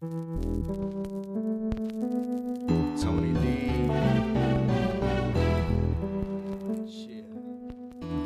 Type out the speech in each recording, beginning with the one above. Tony D. Shit.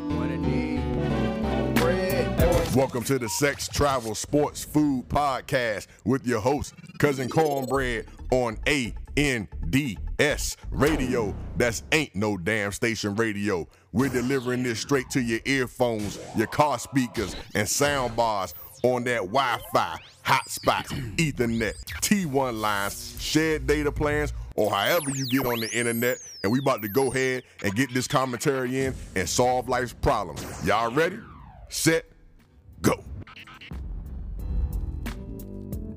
Money D. Cornbread. Welcome to the Sex, Travel, Sports, Food Podcast with your host, Cousin Cornbread, on ANDS Radio. That's ain't no damn station radio. We're delivering this straight to your earphones, your car speakers, and sound bars on that Wi-Fi, hotspots, Ethernet, T1 lines, shared data plans, or however you get on the internet. And we about to go ahead and get this commentary in and solve life's problems. Y'all ready? Set. Go.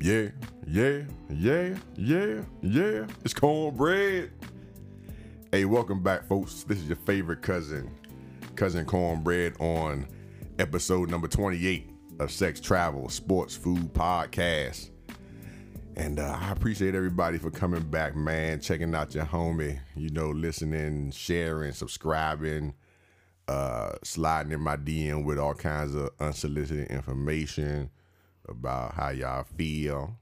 Yeah. Yeah, yeah, yeah, yeah. It's Cornbread. Hey, welcome back, folks. This is your favorite cousin, Cousin Cornbread, on episode number 28 of Sex, Travel, Sports, Food Podcast. And I appreciate everybody for coming back, man, checking out your homie, you know, listening, sharing, subscribing, sliding in my DM with all kinds of unsolicited information about how y'all feel.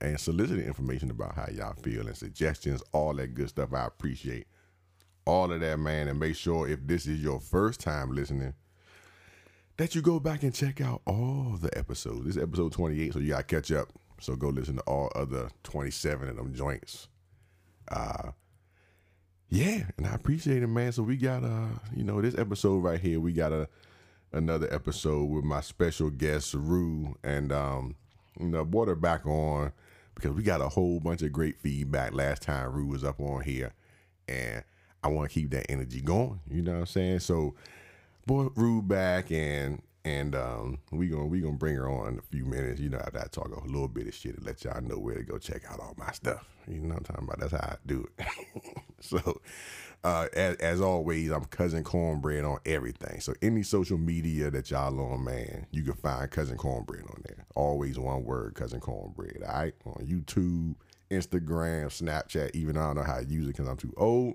And soliciting information about how y'all feel and suggestions, all that good stuff. I appreciate all of that, man. And make sure if this is your first time listening, that you go back and check out all the episodes. This is episode 28, so you gotta catch up. So go listen to all other 27 of them joints. Yeah, and I appreciate it, man. So we got you know, this episode right here, we got another episode with my special guest Rue, and you know, brought her back on because we got a whole bunch of great feedback last time Rue was up on here, and I want to keep that energy going. You know what I'm saying? So, brought Rue back, and we gonna bring her on in a few minutes. You know, after I talk a little bit of shit and let y'all know where to go check out all my stuff. You know what I'm talking about? That's how I do it. So, as always, I'm Cousin Cornbread on everything. So any social media that y'all on, man, you can find Cousin Cornbread on there. Always one word, Cousin Cornbread, all right? On YouTube, Instagram, Snapchat, even I don't know how to use it because I'm too old.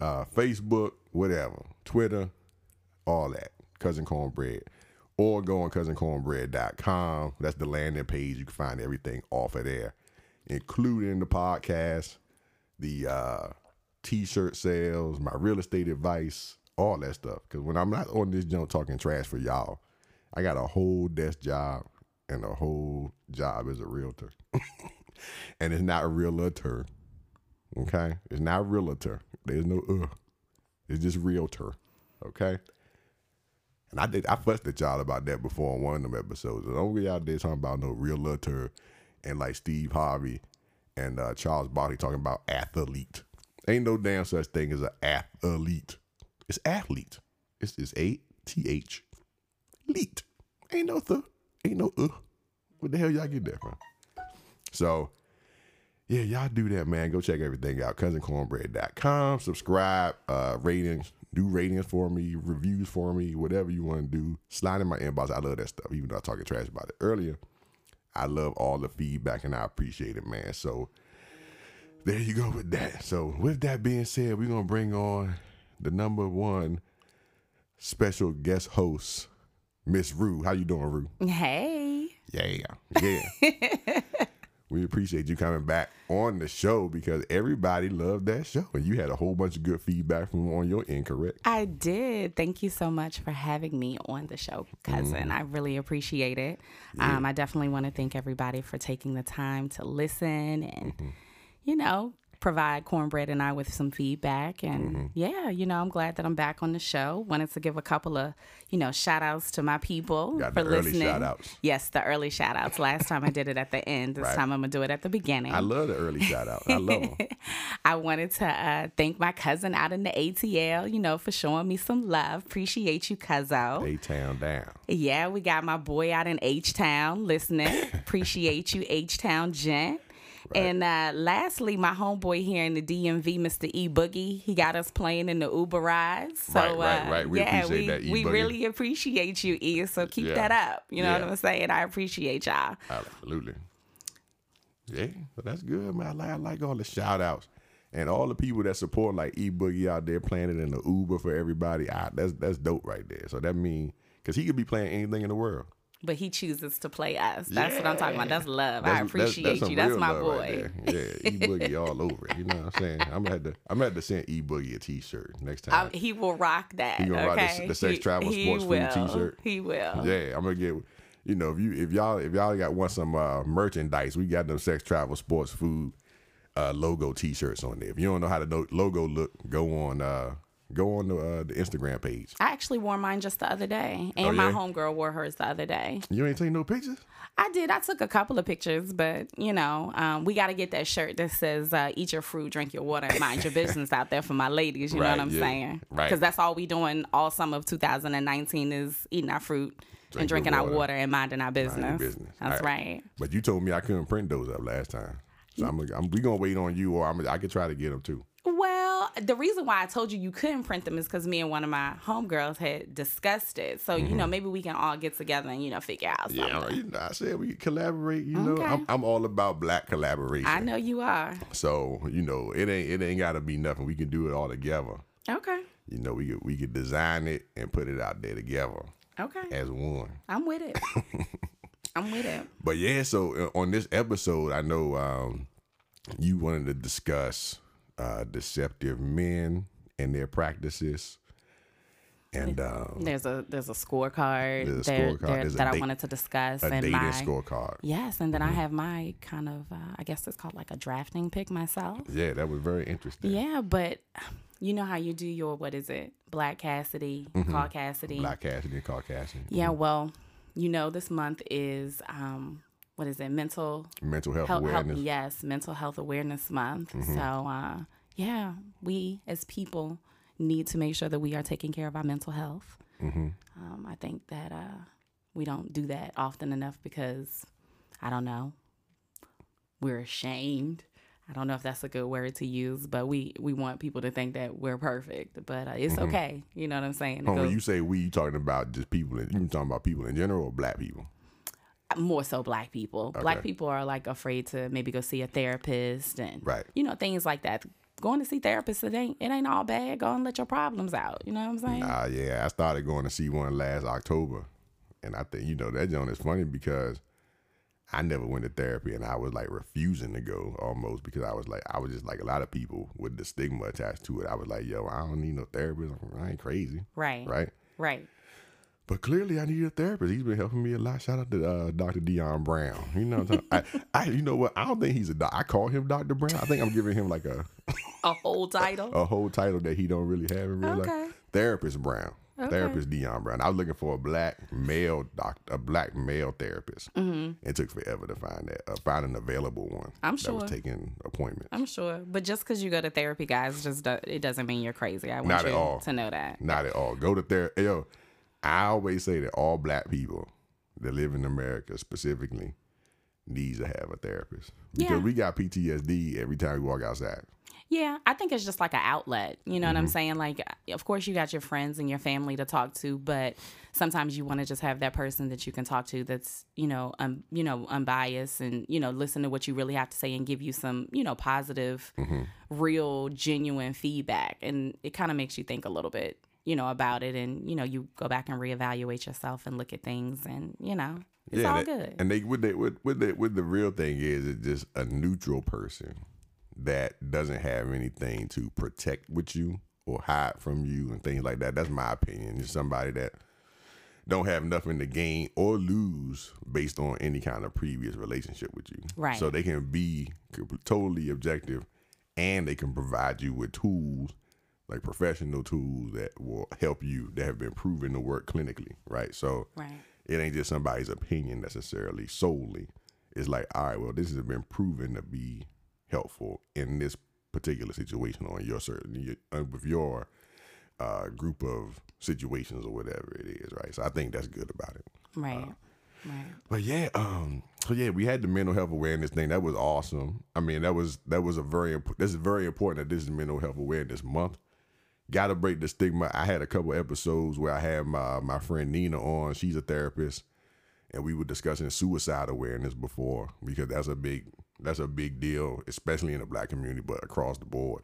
Facebook, whatever, Twitter, all that, Cousin Cornbread. Or go on cousincornbread.com. That's the landing page. You can find everything off of there, including the podcast, the t-shirt sales, my real estate advice, all that stuff. Because when I'm not on this junk talking trash for y'all, I got a whole desk job and a whole job as a realtor. And it's not a realtor, okay? It's not a realtor. There's no It's just realtor, okay? And I fussed at y'all about that before on one of them episodes. I don't get out there talking about no realtor and like Steve Harvey and Charles Barkley talking about athlete. Ain't no damn such thing as an athlete. It's athlete. It's A-T-H. Leet. Ain't no th. Ain't no ugh. What the hell y'all get that from? So, yeah, y'all do that, man. Go check everything out. CousinCornbread.com. Subscribe. Ratings. Do ratings for me. Reviews for me. Whatever you want to do. Slide in my inbox. I love that stuff. Even though I was talking trash about it earlier. I love all the feedback and I appreciate it, man. So, there you go with that. So with that being said, we're going to bring on the number one special guest host, Miss Rue. How you doing, Rue? Hey. Yeah. We appreciate you coming back on the show because everybody loved that show. And you had a whole bunch of good feedback from on your end, correct? I did. Thank you so much for having me on the show, Cousin. I really appreciate it. Yeah. I definitely want to thank everybody for taking the time to listen and you know, provide Cornbread and I with some feedback. And yeah, you know, I'm glad that I'm back on the show. Wanted to give a couple of, you know, shout outs to my people for listening. Early shout outs. Yes, the early shout outs. Last time I did it at the end. This time I'm going to do it at the beginning. I love the early shout out. I love them. I wanted to thank my cousin out in the ATL, you know, for showing me some love. Appreciate you, Cuzzo. A-Town down. Yeah, we got my boy out in H-Town listening. Appreciate you, H-Town gent. Right. And lastly, my homeboy here in the DMV, Mr. E Boogie, he got us playing in the Uber rides. So, right. We appreciate that, E Boogie. We really appreciate you, E. So keep that up. You know what I'm saying? I appreciate y'all. Absolutely. Yeah, well, that's good, man. I like all the shout outs and all the people that support like E Boogie out there playing it in the Uber for everybody. That's dope right there. So that means because he could be playing anything in the world. but he chooses to play us. That's what I'm talking about. That's love. I appreciate you. That's my boy. Right there. Yeah, E Boogie all over it. You know what I'm saying? I'm gonna have to send E Boogie a T-shirt next time. He will rock that. He gonna rock the Sex Travel Sports Food T-shirt. He will. Yeah, I'm gonna get. You know, if y'all want some merchandise, we got them Sex Travel Sports Food logo T-shirts on there. If you don't know how the logo look, go on the Instagram page. I actually wore mine just the other day. And my homegirl wore hers the other day. You ain't taking no pictures? I did. I took a couple of pictures, but, you know, we got to get that shirt that says, eat your fruit, drink your water, and mind your business out there for my ladies. You know what I'm saying? Right. Because that's all we doing all summer of 2019 is eating our fruit and drinking our water and minding our business. That's right. But you told me I couldn't print those up last time. So we going to wait on you, or I could try to get them too. Well, the reason why I told you couldn't print them is because me and one of my homegirls had discussed it. So, you know, maybe we can all get together and, you know, figure out something. Yeah, you know, I said we collaborate, you know. I'm all about black collaboration. I know you are. So, you know, it ain't got to be nothing. We can do it all together. Okay. You know, we could design it and put it out there together. Okay. As one. I'm with it. But, yeah, so on this episode, I know you wanted to discuss deceptive men and their practices, and there's a scorecard that I wanted to discuss, and my dating scorecard. Yes, and then I have my kind of I guess it's called like a drafting pick myself. Yeah, that was very interesting. Yeah, but you know how you do your Black Cassidy, Carl Cassidy, Black Cassidy, and Carl Cassidy. Yeah, well, you know this month is mental health awareness? Yes, mental health awareness month. So, yeah, we as people need to make sure that we are taking care of our mental health. I think that we don't do that often enough because, I don't know, we're ashamed. I don't know if that's a good word to use, but we want people to think that we're perfect, but it's okay. You know what I'm saying? When you say you talking about just people, you talking about people in general or black people? More so black people. Okay. Black people are like afraid to maybe go see a therapist and, you know, things like that. Going to see therapists, it ain't all bad. Go and let your problems out. You know what I'm saying? Yeah. I started going to see one last October. And I think, you know, that joint is funny because I never went to therapy and I was like refusing to go almost because I was just like a lot of people with the stigma attached to it. I was like, yo, I don't need no therapist. I ain't crazy. Right. But clearly, I need a therapist. He's been helping me a lot. Shout out to Dr. Dion Brown. You know what I'm talking about? You know what? I don't think he's a doctor. I call him Dr. Brown. I think I'm giving him like a whole title. A whole title that he don't really have in real life. Therapist Brown. Okay. Therapist Dion Brown. I was looking for a black male doctor, a black male therapist. It took forever to find that. Find an available one. I'm sure. That was taking appointments. I'm sure. But just because you go to therapy, guys, it doesn't mean you're crazy. I want Not you at all. To know that. Not at all. Go to therapy. Yo. I always say that all black people that live in America specifically needs to have a therapist because we got PTSD every time we walk outside. Yeah, I think it's just like an outlet. You know what I'm saying? Like, of course, you got your friends and your family to talk to, but sometimes you want to just have that person that you can talk to that's, you know, unbiased and, you know, listen to what you really have to say and give you some, you know, positive, real, genuine feedback. And it kind of makes you think a little bit, you know, about it, and you know, you go back and reevaluate yourself and look at things, and you know, it's all good. And the real thing is, it's just a neutral person that doesn't have anything to protect with you or hide from you and things like that. That's my opinion. It's somebody that don't have nothing to gain or lose based on any kind of previous relationship with you. Right. So they can be totally objective, and they can provide you with tools. Like professional tools that will help you, that have been proven to work clinically, right? So it ain't just somebody's opinion necessarily solely. It's like, all right, well, this has been proven to be helpful in this particular situation on your certain, with your group of situations or whatever it is, right? So I think that's good about it. But yeah, so yeah, we had the mental health awareness thing. That was awesome. I mean, that was a that's very important that this is mental health awareness month. Got to break the stigma. I had a couple episodes where I had my friend Nina on. She's a therapist, and we were discussing suicide awareness before because that's a big deal, especially in the black community, but across the board.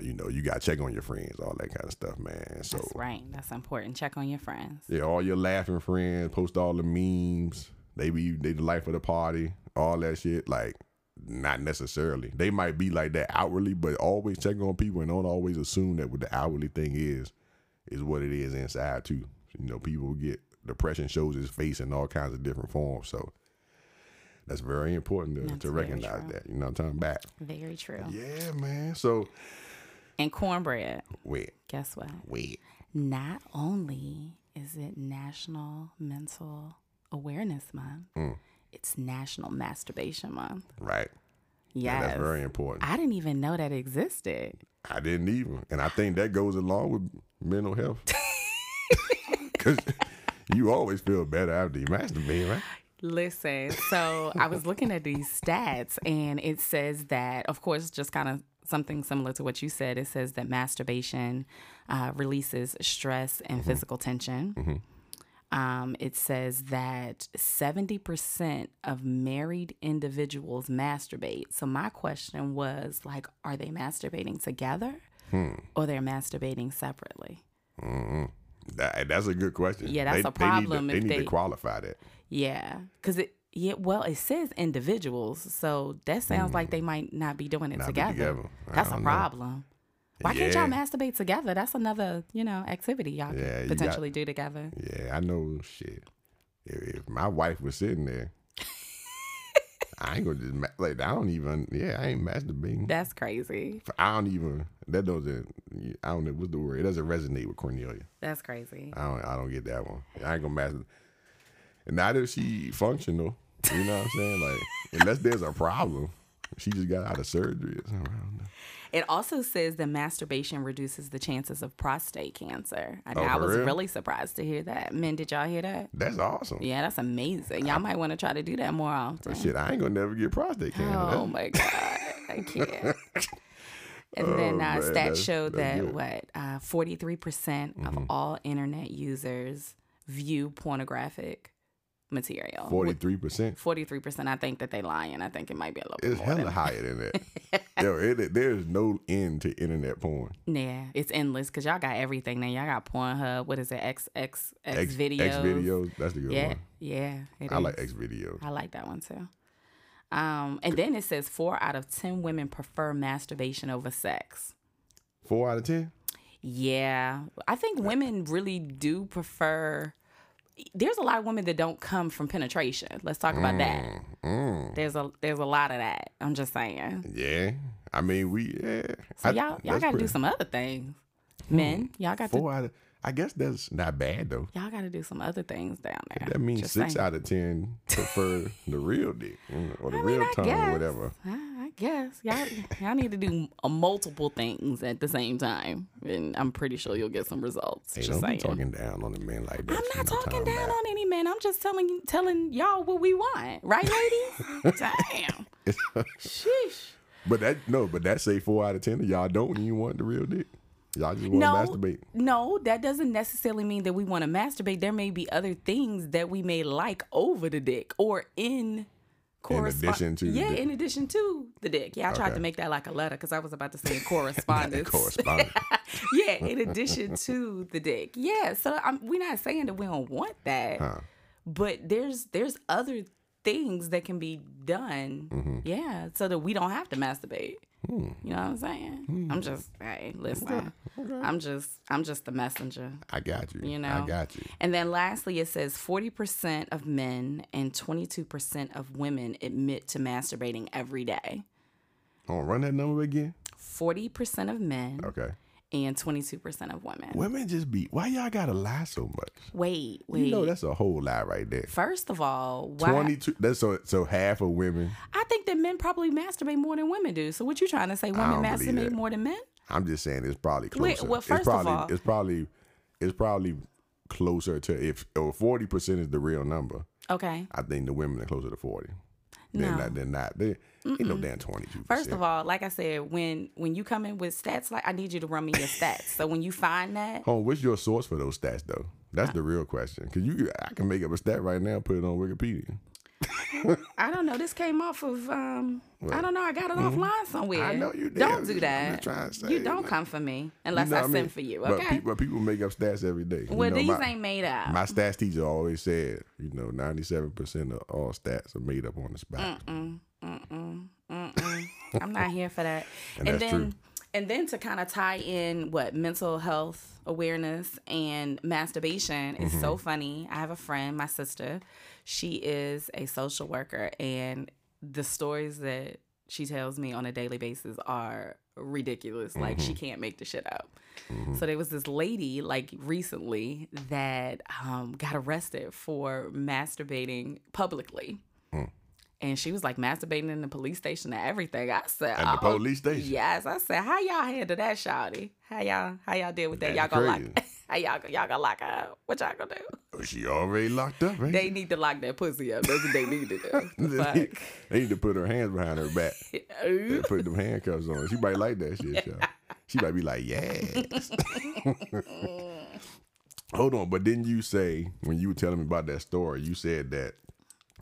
You know, you got to check on your friends, all that kind of stuff, man. So, that's right. That's important. Check on your friends. Yeah, all your laughing friends, post all the memes. They the life of the party, all that shit. Like, not necessarily. They might be like that outwardly, but always check on people and don't always assume that what the outwardly thing is what it is inside too. You know, people get depression shows its face in all kinds of different forms. So that's very important to recognize that. You know what I'm talking about? Very true. Yeah, man. So. And cornbread. Wait. Guess what? Wait. Not only is it National Mental Awareness Month, it's National Masturbation Month. Right. Yes. And that's very important. I didn't even know that existed. I didn't even. And I think that goes along with mental health. Because you always feel better after you masturbate, right? Listen, so I was looking at these stats, and it says that, of course, just kind of something similar to what you said. It says that masturbation releases stress and physical tension. It says that 70% of married individuals masturbate. So my question was, like, are they masturbating together or they're masturbating separately? That's a good question. Yeah, that's a problem. They need to qualify that. Yeah, because it says individuals, so that sounds like they might not be doing it together. That's a problem. Why can't y'all masturbate together? That's another activity y'all could potentially do together. Yeah, I know. Shit, if my wife was sitting there, I ain't gonna just I ain't masturbating. That's crazy. What's the word? It doesn't resonate with Cornelia. That's crazy. I don't get that one. I ain't gonna masturbate. Not if she functional, you know what I'm saying? Like, unless there's a problem. She just got out of surgery or something. I don't know. It also says that masturbation reduces the chances of prostate cancer. I was really surprised to hear that. Men, did y'all hear that? That's awesome. Yeah, that's amazing. Y'all might want to try to do that more often. Shit, I ain't going to never get prostate cancer. Oh, my God. I can't. And then stats show that, 43% of all internet users view pornographic material. 43%? 43%. I think that they lying. I think it might be a little bit more. It's hella higher than that. There's no end to internet porn. Yeah, it's endless because y'all got everything now. Y'all got Pornhub. What is it? X videos. X videos. That's the good one. Yeah, I like X videos. I like that one too. And then it says 4 out of 10 women prefer masturbation over sex. 4 out of 10? Yeah. I think women really do prefer... There's a lot of women that don't come from penetration. Let's talk about that. There's a lot of that. I'm just saying. Yeah. I mean, So y'all got to do some other things. Men, y'all got to... I guess that's not bad, though. Y'all got to do some other things down there. That means just 6 out of 10 prefer the real dick or the real tongue or whatever. I guess. Y'all need to do multiple things at the same time, and I'm pretty sure you'll get some results. Hey, don't be talking down on the men like that. I'm not talking down on any man. I'm just telling y'all what we want. Right, ladies? Damn. Sheesh. But that say 4 out of 10 of y'all don't even want the real dick. Y'all just want to masturbate. No, that doesn't necessarily mean that we want to masturbate. There may be other things that we may like over the dick or in addition to the dick. Yeah, I tried to make that like a letter because I was about to say correspondence. Correspondence. Yeah, in addition to the dick. Yeah, so we're not saying that we don't want that, but there's other things that can be done. Yeah, so that we don't have to masturbate. You know what I'm saying? I'm just, hey, listen. Okay. I'm just the messenger. I got you. You know? I got you. And then lastly, it says 40% of men and 22% of women admit to masturbating every day. Run that number again. 40% of men. Okay. And 22% of women. Women just be... Why y'all gotta lie so much? Wait. You know that's a whole lie right there. First of all, why... 22... That's so half of women... I think that men probably masturbate more than women do. So what you trying to say? Women masturbate more than men? I'm just saying it's probably closer. Well, It's probably closer to... If 40% is the real number... Okay. I think the women are closer to 40. They're not. They ain't no damn 22%. First of all, like I said, when you come in with stats, like I need you to run me your stats. So when you find that, what's your source for those stats though? That's the real question. Cause I can make up a stat right now, put it on Wikipedia. I don't know. This came off of, well, I don't know. I got it offline somewhere. I know you did. Don't do that. You don't come for me unless I send for you, okay? But people make up stats every day. Well, these ain't made up. My stats teacher always said, 97% of all stats are made up on the spot. I'm not here for that. And that's true. And then to kind of tie in what mental health awareness and masturbation is so funny. I have a friend, my sister. She is a social worker, and the stories that she tells me on a daily basis are ridiculous. Like, she can't make the shit up. So there was this lady, recently that got arrested for masturbating publicly. And she was masturbating in the police station and everything. I said, at the police station? Yes. I said, how y'all handle that, shawty? How y'all deal with that? Y'all gonna lock? Y'all gonna lock her up? What y'all gonna do? Oh, she already locked up, ain't they? Need to lock that pussy up. That's what they need to do. Fuck. They need to put her hands behind her back. They put them handcuffs on. She might like that shit, y'all. She might be like, yes. Hold on, but didn't you say when you were telling me about that story? You said that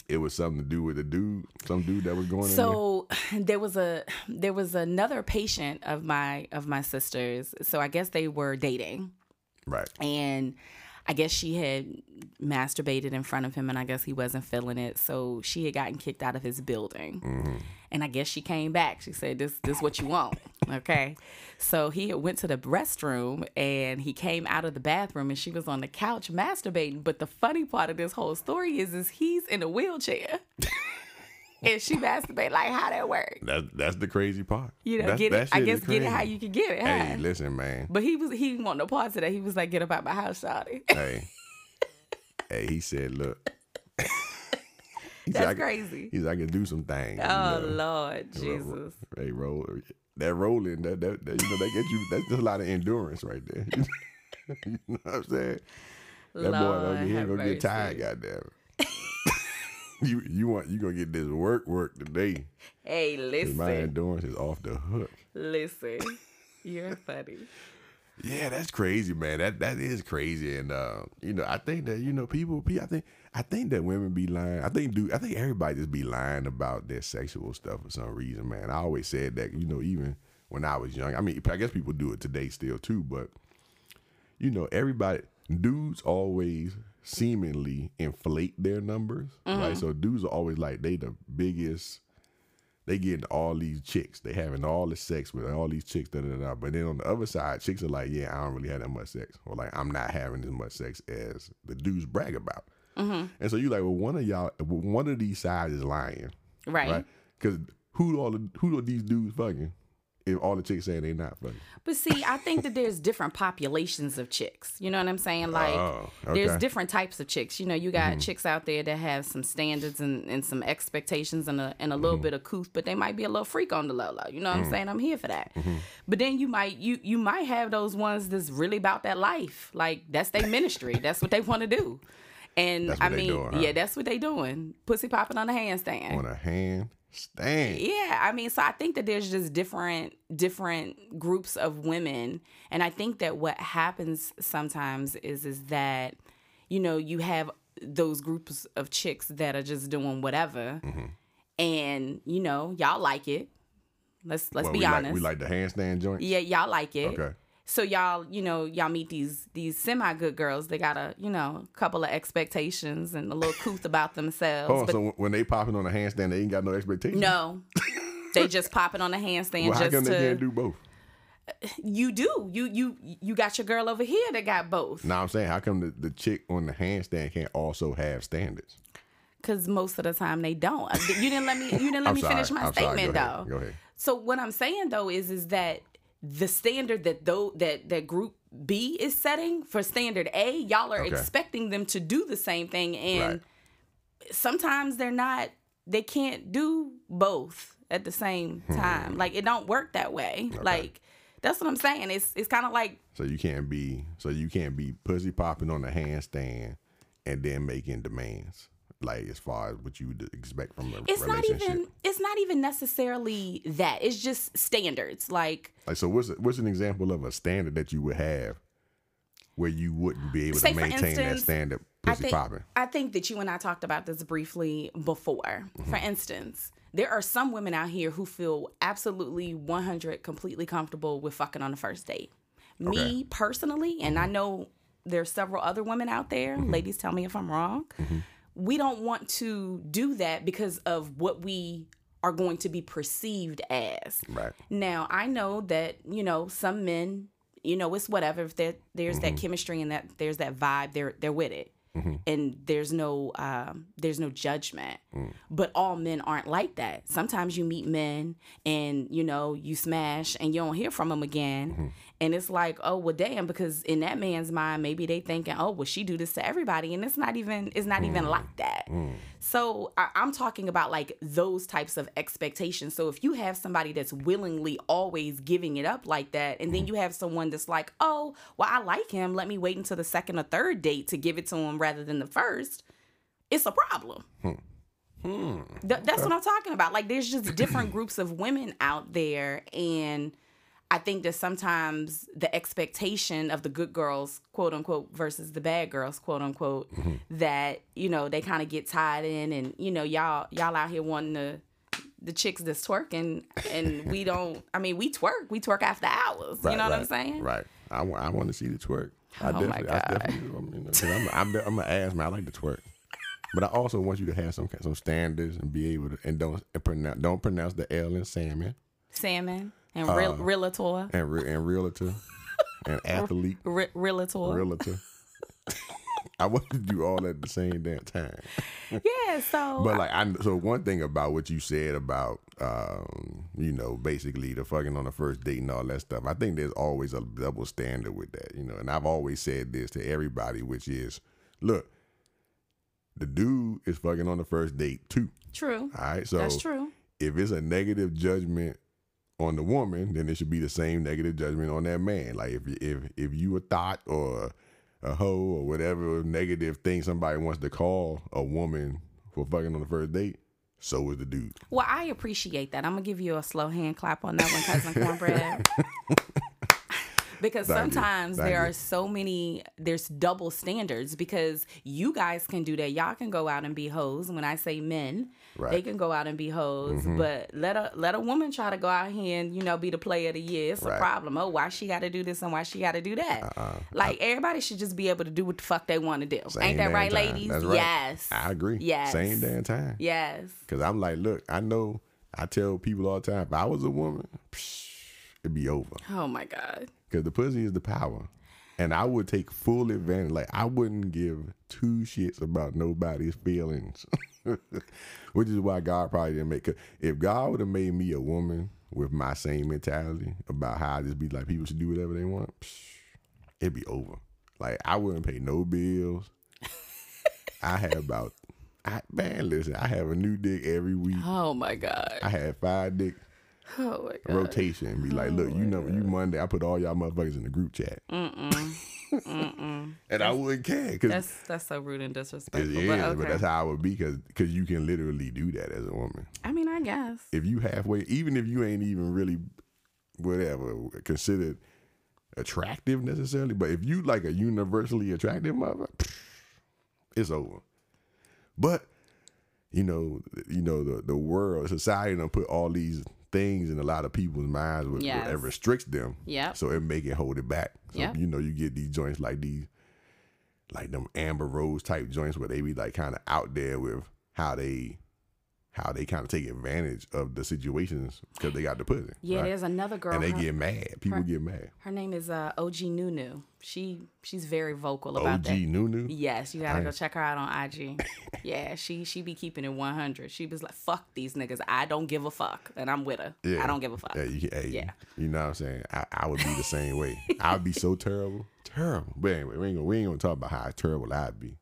it was something to do with a dude, some dude that was going in there? So there was another patient of my sister's. So I guess they were dating. Right. And I guess she had masturbated in front of him, and I guess he wasn't feeling it. So she had gotten kicked out of his building. And I guess she came back. She said, this what you want. Okay. So he went to the restroom, and he came out of the bathroom, and she was on the couch masturbating. But the funny part of this whole story is he's in a wheelchair. And she masturbated. Like, how that work? That's the crazy part. Get it how you can get it. Huh? Hey, listen, man. But he wanted no part of that. He was like, get up out my house, shawty. Hey, he said, look. Crazy. He's like, I can do some things. Oh, Lord Jesus. Hey, rolling. That get you. That's just a lot of endurance right there. You know what I'm saying? That Lord, boy here gonna get tired, goddamn. You gonna get this work today. Hey, listen. My endurance is off the hook. Listen, you're funny. Yeah, that's crazy, man. That is crazy, and I think that I think that women be lying. I think everybody just be lying about their sexual stuff for some reason, man. I always said that, even when I was young. I mean, I guess people do it today still too, but everybody, dudes always seemingly inflate their numbers, right? So dudes are always like they the biggest, they getting all these chicks, they having all the sex with all these chicks, but then on the other side, chicks are like, yeah, I don't really have that much sex, or like, I'm not having as much sex as the dudes brag about. And so you like, well, one of these sides is lying, right? Because who are these dudes fucking if all the chicks saying they not funny? But see, I think that there's different populations of chicks. You know what I'm saying? Like, There's different types of chicks. You got chicks out there that have some standards and some expectations and a little bit of couth, but they might be a little freak on the low. You know what I'm saying? I'm here for that. But then you might have those ones that's really about that life. Like, that's their ministry. That's what they want to do. And I mean, that's what they doing. Pussy popping on a handstand. Yeah, I mean, so I think that there's just different groups of women, and I think that what happens sometimes is that you have those groups of chicks that are just doing whatever, and y'all like it. Let's be honest. We like the handstand joint. Yeah, y'all like it. Okay. So y'all, y'all meet these semi good girls. They got a, couple of expectations and a little couth about themselves. Oh, so when they popping on a handstand, they ain't got no expectations. No, they just popping on a handstand. Well, how come they can't do both? You do. You got your girl over here that got both. No, I'm saying, how come the chick on the handstand can't also have standards? Because most of the time they don't. You didn't let me finish my statement, though. Go ahead. So what I'm saying though is that the standard that group B is setting for standard A, y'all are expecting them to do the same thing, and sometimes they're not. They can't do both at the same time. Like, it don't work that way. Okay. Like, that's what I'm saying. It's kind of like, so you can't be pussy popping on the handstand and then making demands. Like, as far as what you would expect from a relationship. It's not even necessarily that. It's just standards. Like so what's an example of a standard that you would have where you wouldn't be able to maintain that standard pussy popping. I think that you and I talked about this briefly before. Mm-hmm. For instance, there are some women out here who feel absolutely 100% completely comfortable with fucking on the first date. Okay. Me personally, and mm-hmm. I know there's several other women out there, mm-hmm. ladies tell me if I'm wrong, mm-hmm. we don't want to do that because of what we are going to be perceived as. Right. Now, I know that, you know, some men, you know, it's whatever. If there's mm-hmm. that chemistry and that there's that vibe, they're with it. Mm-hmm. And there's no judgment. Mm. But all men aren't like that. Sometimes you meet men and, you know, you smash and you don't hear from them again. Mm-hmm. And it's like, oh, well, damn, because in that man's mind, maybe they thinking, oh, well, she do this to everybody. And it's not even like that. Mm. So I'm talking about like those types of expectations. So if you have somebody that's willingly always giving it up like that, and then you have someone that's like, oh, well, I like him, let me wait until the second or third date to give it to him rather than the first, it's a problem. That's what I'm talking about. Like, there's just different groups of women out there, and I think that sometimes the expectation of the good girls, quote unquote, versus the bad girls, quote unquote, mm-hmm. that, you know, they kind of get tied in, and, you know, y'all out here wanting the chicks that's twerking, and we don't. I mean, we twerk after hours. Right, you know what I'm saying? Right. I want to see the twerk. I'm an ass man. I like to twerk, but I also want you to have some standards and be able to, and don't pronounce the L in salmon. Salmon. And realtor. And realtor. And athlete. Realtor. I want to do all that at the same damn time. Yeah, so. But like, so one thing about what you said about, you know, basically the fucking on the first date and all that stuff, I think there's always a double standard with that, you know. And I've always said this to everybody, which is, look, the dude is fucking on the first date too. True. All right, so. That's true. If it's a negative judgment on the woman, then it should be the same negative judgment on that man. Like if you a thot or a hoe or whatever negative thing somebody wants to call a woman for fucking on the first date, so is the dude. Well, I appreciate that. I'm gonna give you a slow hand clap on that one, Cousin Cornbread. Because sometimes there are so many, there's double standards, because you guys can do that. Y'all can go out and be hoes. When I say men, right, they can go out and be hoes. Mm-hmm. But let a woman try to go out here and, you know, be the player of the year. It's right. A problem. Oh, why she got to do this and why she got to do that? Everybody should just be able to do what the fuck they want to do. Ain't that right, time. Ladies? That's right. Yes. I agree. Yes. Same damn time. Yes. Because I'm like, look, I know, I tell people all the time, if I was a woman, it'd be over. Oh, my God. Because the pussy is the power. And I would take full advantage. Like, I wouldn't give two shits about nobody's feelings. Which is why God probably didn't make... If God would have made me a woman with my same mentality about how I just be like, people should do whatever they want, it'd be over. Like, I wouldn't pay no bills. I have a new dick every week. Oh, my God. I had 5 dicks. Oh my God. Rotation. Be like, look, you know, you Monday, I put all y'all motherfuckers in the group chat. And I wouldn't care. Cause that's so rude and disrespectful. It is, but that's how I would be, because you can literally do that as a woman. I mean, I guess. If you halfway, even if you ain't even really, whatever, considered attractive necessarily, but if you like a universally attractive motherfucker, it's over. But, you know, the world, society done put all these things in a lot of people's minds with whatever restricts them. Yeah. So it make it hold it back. So you know, you get these joints like these, like them Amber Rose type joints where they be like kind of out there with how they kind of take advantage of the situations because they got the pussy. Yeah, right? There's another girl. And they get mad. People get mad. Her name is OG Nunu. She's very vocal about that. OG Nunu? Yes, you got to go check her out on IG. Yeah, she be keeping it 100. She was like, fuck these niggas. I don't give a fuck. And I'm with her. Yeah. I don't give a fuck. Yeah. You know what I'm saying? I would be the same way. I would be so terrible. Terrible. But anyway, we ain't going to talk about how terrible I'd be.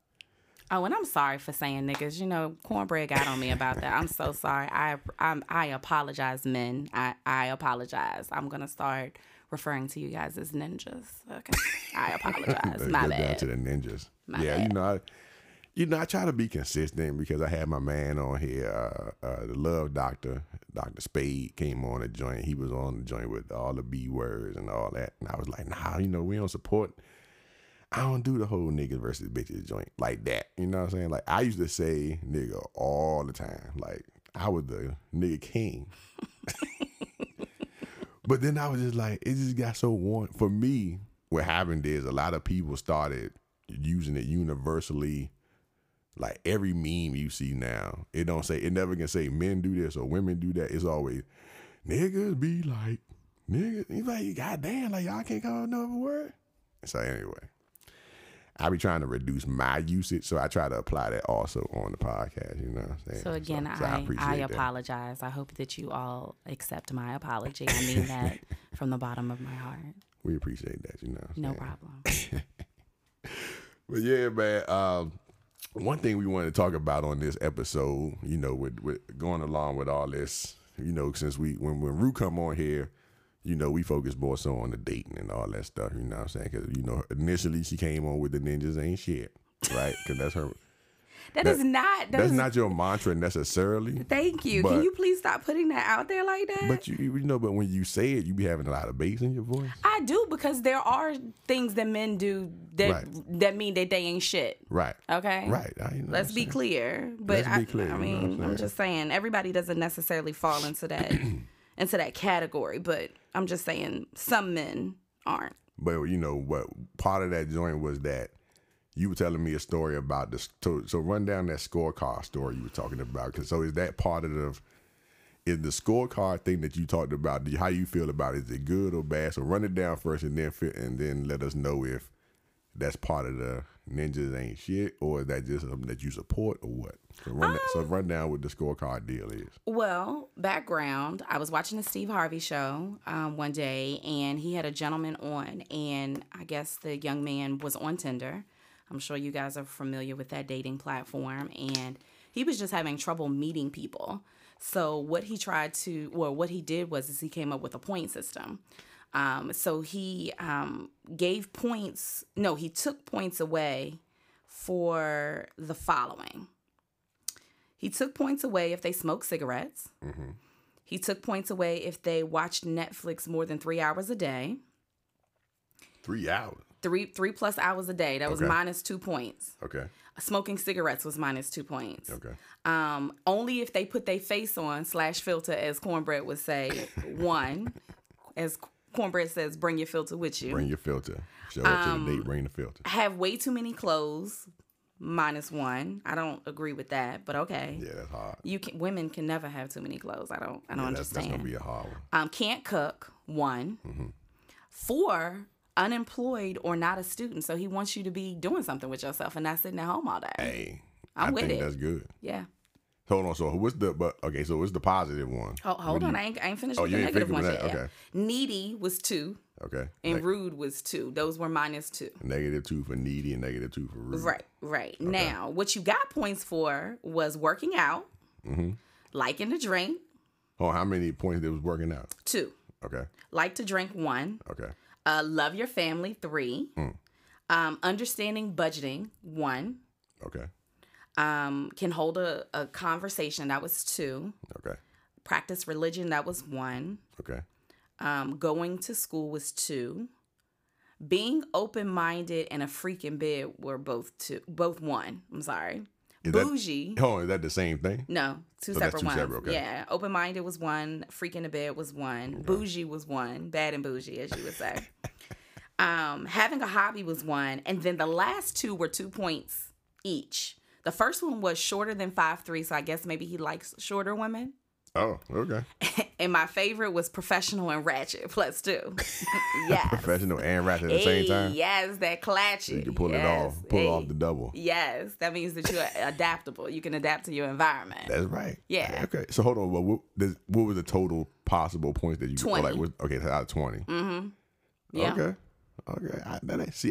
Oh, and I'm sorry for saying niggas. You know, Cornbread got on me about that. I'm so sorry. I apologize, men. I apologize. I'm going to start referring to you guys as ninjas. Okay. I apologize. My bad. Down to the ninjas. My bad. You know, I try to be consistent because I had my man on here, the love doctor, Dr. Spade, came on the joint. He was on the joint with all the B words and all that. And I was like, nah, you know, we don't support I don't do the whole niggas versus bitches joint like that. You know what I'm saying? Like, I used to say nigga all the time. Like, I was the nigga king. But then I was just like, it just got so worn. For me, what happened is a lot of people started using it universally. Like, every meme you see now, it don't say, it never can say men do this or women do that. It's always niggas be like, niggas. He's like, goddamn, like, y'all can't come up with no other word. So anyway, I be trying to reduce my usage, so I try to apply that also on the podcast, you know what I'm saying? So again, I apologize. I hope that you all accept my apology. I mean that from the bottom of my heart. We appreciate that, you know what I'm saying? No problem. But yeah, man, one thing we wanted to talk about on this episode, you know, with going along with all this, you know, since when Rue come on here, you know, we focus more so on the dating and all that stuff, you know what I'm saying? Because, you know, initially she came on with the ninjas ain't shit, right? Because that's her. That's not your mantra necessarily. Thank you. Can you please stop putting that out there like that? But you know, but when you say it, you be having a lot of bass in your voice. I do, because there are things that men do that that mean that they ain't shit. Right. Okay. Right. Let's be clear. But I mean, you know, I'm just saying everybody doesn't necessarily fall into that into that category. But I'm just saying some men aren't. But you know what? Part of that joint was that. You were telling me a story about this. So run down that scorecard story you were talking about. Cause so is that part of the scorecard thing that you talked about? How you feel about it? Is it good or bad? So run it down first, and then let us know if that's part of the ninjas ain't shit, or is that just something that you support, or what? So run down what the scorecard deal is. Well, background: I was watching the Steve Harvey show one day, and he had a gentleman on, and I guess the young man was on Tinder. I'm sure you guys are familiar with that dating platform, and he was just having trouble meeting people. So what he did was he came up with a point system. So he he took points away for the following. He took points away if they smoked cigarettes. Mm-hmm. He took points away if they watched Netflix more than 3 hours a day. 3 hours? Three plus hours a day. That was minus 2 points. Okay. Smoking cigarettes was minus 2 points. Okay. Only if they put their face on /filter, as Cornbread would say, one. As Cornbread says, bring your filter with you. Bring your filter. Show up to the date, bring the filter. Have way too many clothes, minus one. I don't agree with that, but okay. Yeah, that's hard. Women can never have too many clothes. I don't understand. That's gonna be a hard one. Can't cook, one. Mm-hmm. 4. Unemployed or not a student, so he wants you to be doing something with yourself and not sitting at home all day. Hey, I think that's good. Yeah. Hold on. So what's so what's the positive one? Oh, hold on. I ain't finished with the negative one yet. Okay. Needy was 2. Okay. And rude was 2. Those were minus 2. -2 for needy and -2 for rude. Right. Okay. Now, what you got points for was working out, mm-hmm. liking to drink. Oh, how many points did was working out? 2. Okay. Like to drink, 1. Okay. Love your family, 3. Mm. Understanding budgeting, 1. Okay. Can hold a conversation, that was 2. Okay. Practice religion, that was 1. Okay. Going to school was 2. Being open-minded and a freak in bed were both 1. I'm sorry. Bougie. Is that the same thing? No, two separate ones. Separate, okay. Yeah, open-minded was 1. Freak in the bed was 1. Okay. Bougie was 1. Bad and bougie, as you would say. Having a hobby was 1. And then the last 2 were 2 points each. The first one was shorter than 5'3", so I guess maybe he likes shorter women. Oh, okay. And my favorite was professional and ratchet, +2. Yeah. Professional and ratchet at the same time? Yes, that clatchy. You can pull it off. Pull off the double. Yes. That means that you're adaptable. You can adapt to your environment. That's right. Yeah. Okay. So hold on. What were the total possible points that you 20. Like? So out of 20. Mm-hmm. Yeah. Okay.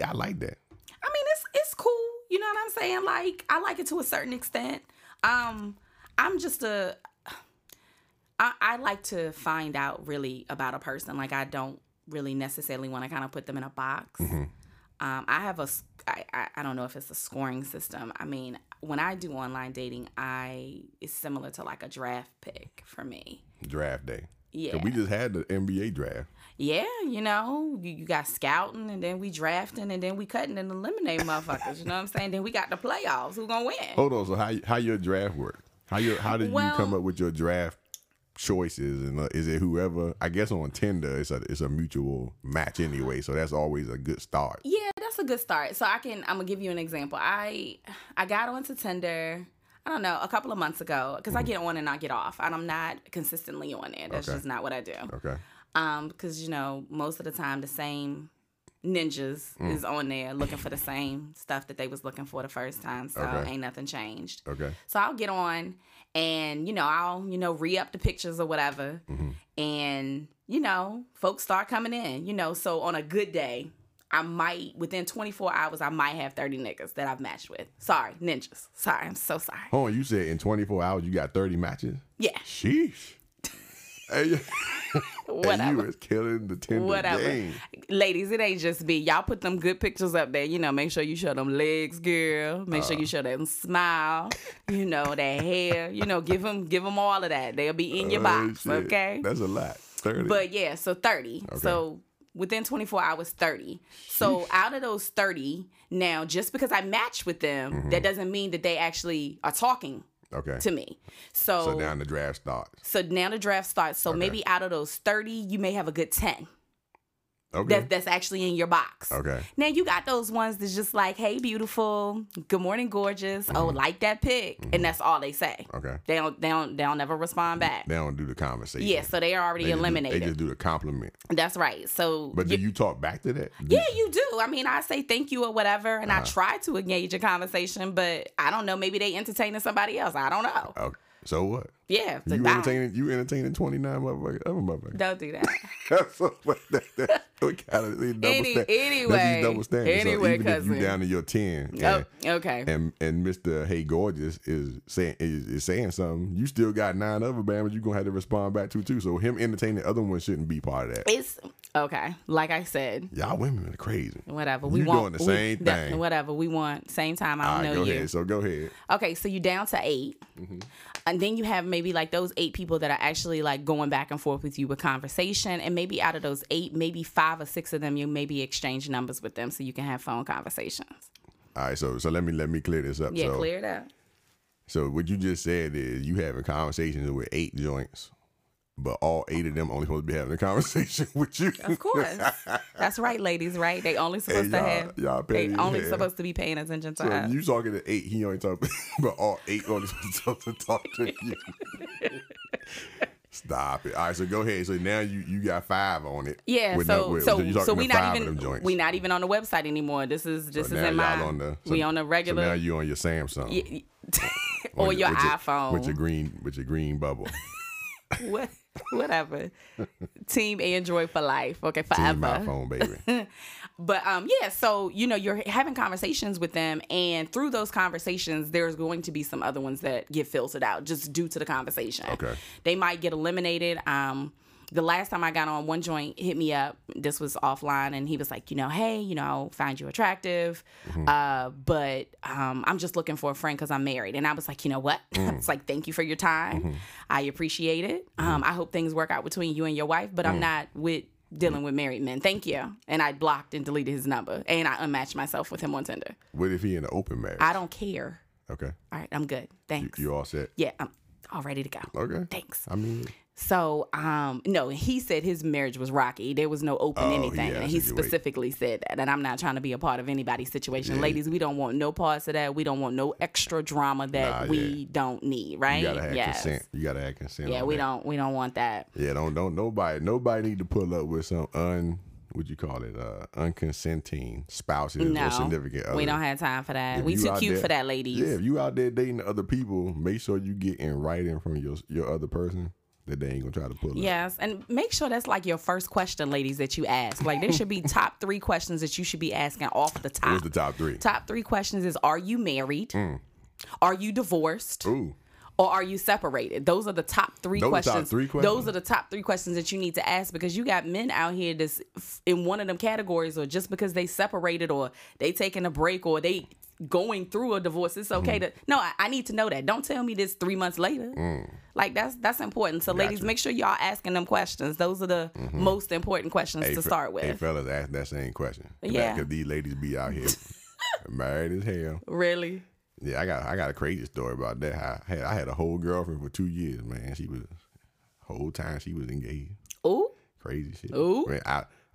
I like that. I mean, it's cool. You know what I'm saying? Like, I like it to a certain extent. I'm just I like to find out really about a person. Like, I don't really necessarily want to kind of put them in a box. Mm-hmm. I have I don't know if it's a scoring system. I mean, when I do online dating, it's similar to like a draft pick for me. Draft day. Yeah. Cause we just had the NBA draft. Yeah, you know, you got scouting, and then we drafting, and then we cutting and eliminating motherfuckers. You know what I'm saying? Then we got the playoffs. Who gonna win? Hold on. So how your draft work? How did you come up with your draft choices? And is it whoever? I guess on Tinder, it's a mutual match anyway. So that's always a good start. Yeah, that's a good start. So I'm gonna give you an example. I got onto Tinder, I don't know, a couple of months ago, because I get on and I get off. I'm not consistently on it. That's just not what I do. Okay. Because, you know, most of the time the same ninjas is on there looking for the same stuff that they was looking for the first time. So ain't nothing changed. Okay. So I'll get on and, you know, I'll, you know, re-up the pictures or whatever. Mm-hmm. And, you know, folks start coming in, you know. So on a good day, I might, within 24 hours, I might have 30 niggas that I've matched with. Sorry, ninjas. Sorry, I'm so sorry. Hold on, you said in 24 hours you got 30 matches? Yeah. Sheesh. Hey, whatever. You is killing the Tinder game. Ladies, it ain't just me. Y'all put them good pictures up there. You know, make sure you show them legs, girl. Make sure you show them smile. You know, that hair. You know, give them all of that. They'll be in your box, shit. Okay? That's a lot. 30. But yeah, so 30. Okay. So within 24 hours, 30. So out of those 30, now, just because I match with them, that doesn't mean that they actually are talking. Okay. To me. So now the draft starts. So maybe out of those 30, you may have a good 10. Okay. That's actually in your box. Okay. Now you got those ones that's just like, hey, beautiful, good morning, gorgeous. Oh, like that pic. And that's all they say. Okay. They don't ever respond back. They don't do the conversation. Yeah, so they are already eliminated. They just do the compliment. That's right. So do you talk back to that? Yeah, you do. I mean, I say thank you or whatever, and I try to engage a conversation, but I don't know, maybe they entertaining somebody else. I don't know. Okay. So what? Yeah. You entertaining 29 motherfuckers. Other motherfuckers. Don't do that. Anyway, cousin. If you down to your 10. And, okay. And Mr. Hey Gorgeous is saying something. You still got 9 other bammers you're gonna have to respond back to too. So him entertaining the other one shouldn't be part of that. It's okay. Like I said, y'all women are crazy. Whatever. You're doing the same thing. Whatever. We want same time. I don't know you. Ahead, so go ahead. Okay. So you down to 8, and then you have maybe like those 8 people that are actually like going back and forth with you with conversation, and maybe out of those 8, maybe 5 or 6 of them you maybe exchange numbers with them so you can have phone conversations. All right, so let me clear this up. Yeah, so, clear it up. So what you just said is you having conversations with 8 joints, but all 8 of them only supposed to be having a conversation with you. Of course. That's right, ladies, right? They only supposed to have. Y'all they only head. Supposed to be paying attention to us. So you talking to 8, he only talking, but all 8 only supposed to talk to you. Stop it. All right, so go ahead. So now you got 5 on it. Yeah, so we not even on the website anymore. This is in my we on the regular. So now you on your Samsung. Yeah, or your iPhone. With your green bubble. What? Whatever. Team Android for life. Okay, forever. Team iPhone, baby. But yeah, so you know, you're having conversations with them, and through those conversations there's going to be some other ones that get filtered out just due to the conversation. Okay. They might get eliminated. The last time I got on, one joint hit me up. This was offline, and he was like, you know, hey, you know, I'll find you attractive, but I'm just looking for a friend because I'm married. And I was like, you know what? It's like, thank you for your time. I appreciate it. I hope things work out between you and your wife, but I'm not with dealing with married men. Thank you. And I blocked and deleted his number, and I unmatched myself with him on Tinder. What if he in an open marriage? I don't care. Okay. All right, I'm good. Thanks. You all set? Yeah, I'm all ready to go. Okay. Thanks. I mean... So, no, he said his marriage was rocky. There was no open anything. Yeah, and he specifically said that. And I'm not trying to be a part of anybody's situation. Yeah. Ladies, we don't want no parts of that. We don't want no extra drama that we don't need, right? You gotta have consent. You gotta have consent. Yeah, we don't want that. Yeah, don't nobody need to pull up with some unconsenting spouses or significant other. We don't have time for that. We too cute for that, ladies. Yeah, if you out there dating other people, make sure you get in writing from your other person that they ain't gonna try to pull it. Yes, and make sure that's like your first question, ladies, that you ask. Like, there should be top 3 questions that you should be asking off the top. What's the top 3? Top 3 questions is, are you married? Are you divorced? Ooh. Or are you separated? Those are the top 3 questions. Those are the top 3 questions that you need to ask, because you got men out here that's in one of them categories, or just because they separated, or they taking a break, or they going through a divorce. It's okay to no. I need to know that. Don't tell me this 3 months later. Like that's important. So ladies, make sure y'all asking them questions. Those are the most important questions to start with. Hey fellas, ask that same question. Yeah, because these ladies be out here married as hell. Really? Yeah, I got a crazy story about that. I had a whole girlfriend for 2 years, man. She was whole time she was engaged. Ooh, crazy shit. Ooh, man,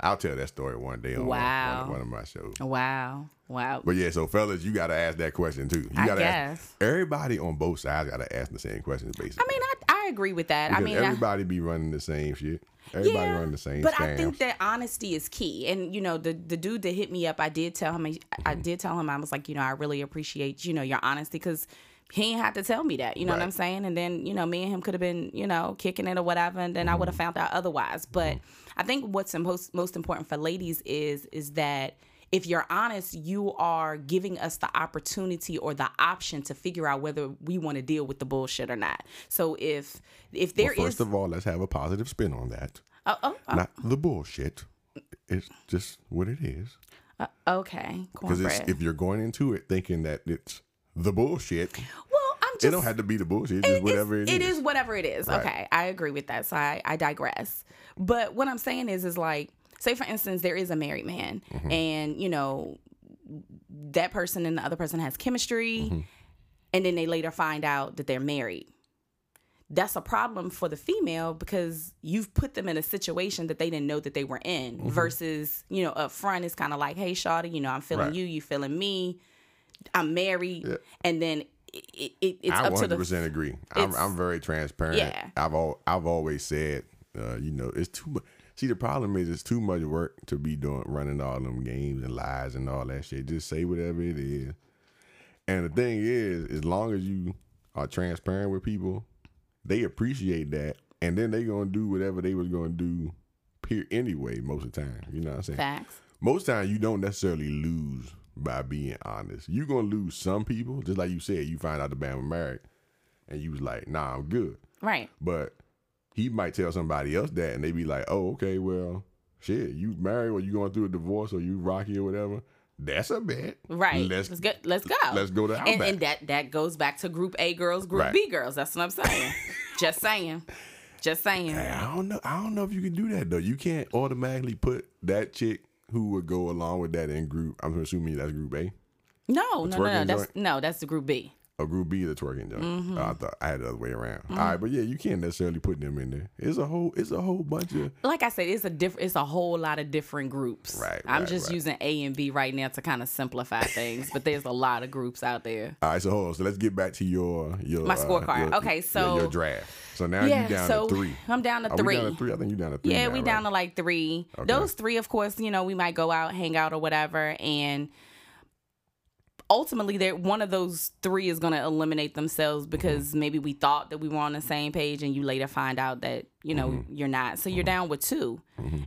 I'll tell that story one day on one of my shows. Wow. But yeah, so fellas, you got to ask that question too. I guess. Everybody on both sides got to ask the same questions, basically. I mean, I agree with that. Because everybody be running the same shit. Everybody running the same But scams. I think that honesty is key. And, you know, the dude that hit me up, I did tell him, I was like, you know, I really appreciate, you know, your honesty because he ain't have to tell me that. You know what I'm saying? And then, you know, me and him could have been, you know, kicking it or whatever. And then I would have found out otherwise. But I think what's most important for ladies is that if you're honest, you are giving us the opportunity or the option to figure out whether we want to deal with the bullshit or not. So if there is... First of all, let's have a positive spin on that. Not the bullshit. It's just what it is. Okay. Because if you're going into it thinking that it's... the bullshit. Well, it don't have to be the bullshit. It's just whatever it is. It is whatever it is. Right. Okay, I agree with that. So I digress. But what I'm saying is like, say for instance, there is a married man, and you know that person and the other person has chemistry, and then they later find out that they're married. That's a problem for the female because you've put them in a situation that they didn't know that they were in. Versus, you know, up front it's kind of like, hey, shawty, you know, I'm feeling you feeling me. I'm married, and then it's up to the... I 100% agree. I'm very transparent. Yeah. I've always said, you know, it's too much. See, the problem is it's too much work to be running all them games and lies and all that shit. Just say whatever it is. And the thing is, as long as you are transparent with people, they appreciate that, and then they gonna do whatever they was gonna do anyway most of the time. You know what I'm saying? Facts. Most times you don't necessarily lose by being honest. You're gonna lose some people, just like you said. You find out the man was married, and you was like, "Nah, I'm good." Right. But he might tell somebody else that, and they be like, "Oh, okay, well, shit, you married, or you going through a divorce, or you rocky, or whatever." That's a bet. Right. Let's go. Let's go to Outback. And that goes back to Group A girls, Group B girls. That's what I'm saying. Just saying. Hey, I don't know if you can do that though. You can't automatically put that chick who would go along with that in group. I'm assuming that's Group A. No. That's the Group B. Oh, Group B is the twerking joint. I thought I had the other way around. All right, but yeah, you can't necessarily put them in there. It's a whole bunch of. Like I said, it's a whole lot of different groups. Right. I'm just using A and B right now to kind of simplify things, but there's a lot of groups out there. All right, so hold on. So let's get back to your scorecard. Your draft. So now you're down to three. I'm down to three. We down to three? I think you're down to three. Yeah, we're down to like three. Okay. Those three, of course, you know, we might go out, hang out, or whatever, and ultimately one of those three is going to eliminate themselves because maybe we thought that we were on the same page and you later find out that, you know, you're not. So you're down with two.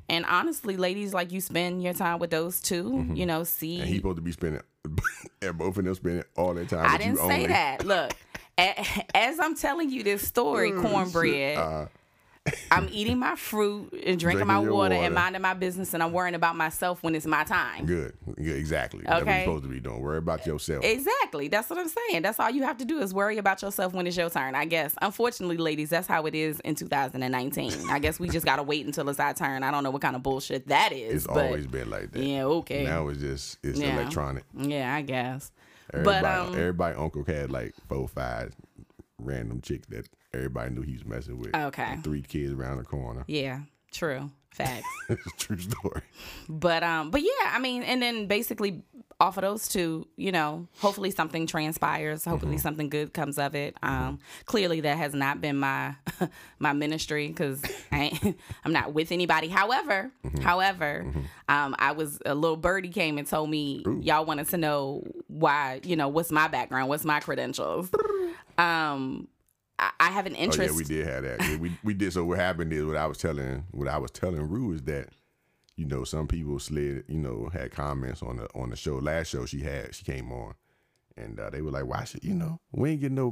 And honestly, ladies, like you spend your time with those two, you know, see. And he's supposed to be spending, and both of them spending all their time. I didn't say that. Look, as I'm telling you this story, Cornbread, I'm eating my fruit and drinking my water and minding my business, and I'm worrying about myself when it's my time. Good. Exactly. Okay. That's what you're supposed to be doing. Worry about yourself. Exactly. That's what I'm saying. That's all you have to do is worry about yourself when it's your turn, I guess. Unfortunately, ladies, that's how it is in 2019. I guess we just got to wait until it's our turn. I don't know what kind of bullshit that is. It's always been like that. Yeah, okay. Now it's electronic. Yeah, I guess. Everybody Uncle had like 4 or 5 random chicks that everybody knew he was messing with. Okay. 3 kids around the corner. Yeah, true. Facts. It's a true story. But yeah, I mean, and then basically off of those two, you know, hopefully something transpires. Hopefully something good comes of it. Clearly that has not been my ministry because I'm not with anybody. However, a little birdie came and told me, ooh, y'all wanted to know why, you know, what's my background, what's my credentials. I have an interest. Oh yeah, we did have that. Yeah, we did. So what happened is what I was telling Rue is that, you know, some people slid, you know, had comments on the show. Last show she came on, and they were like, "Why should you know? We ain't getting no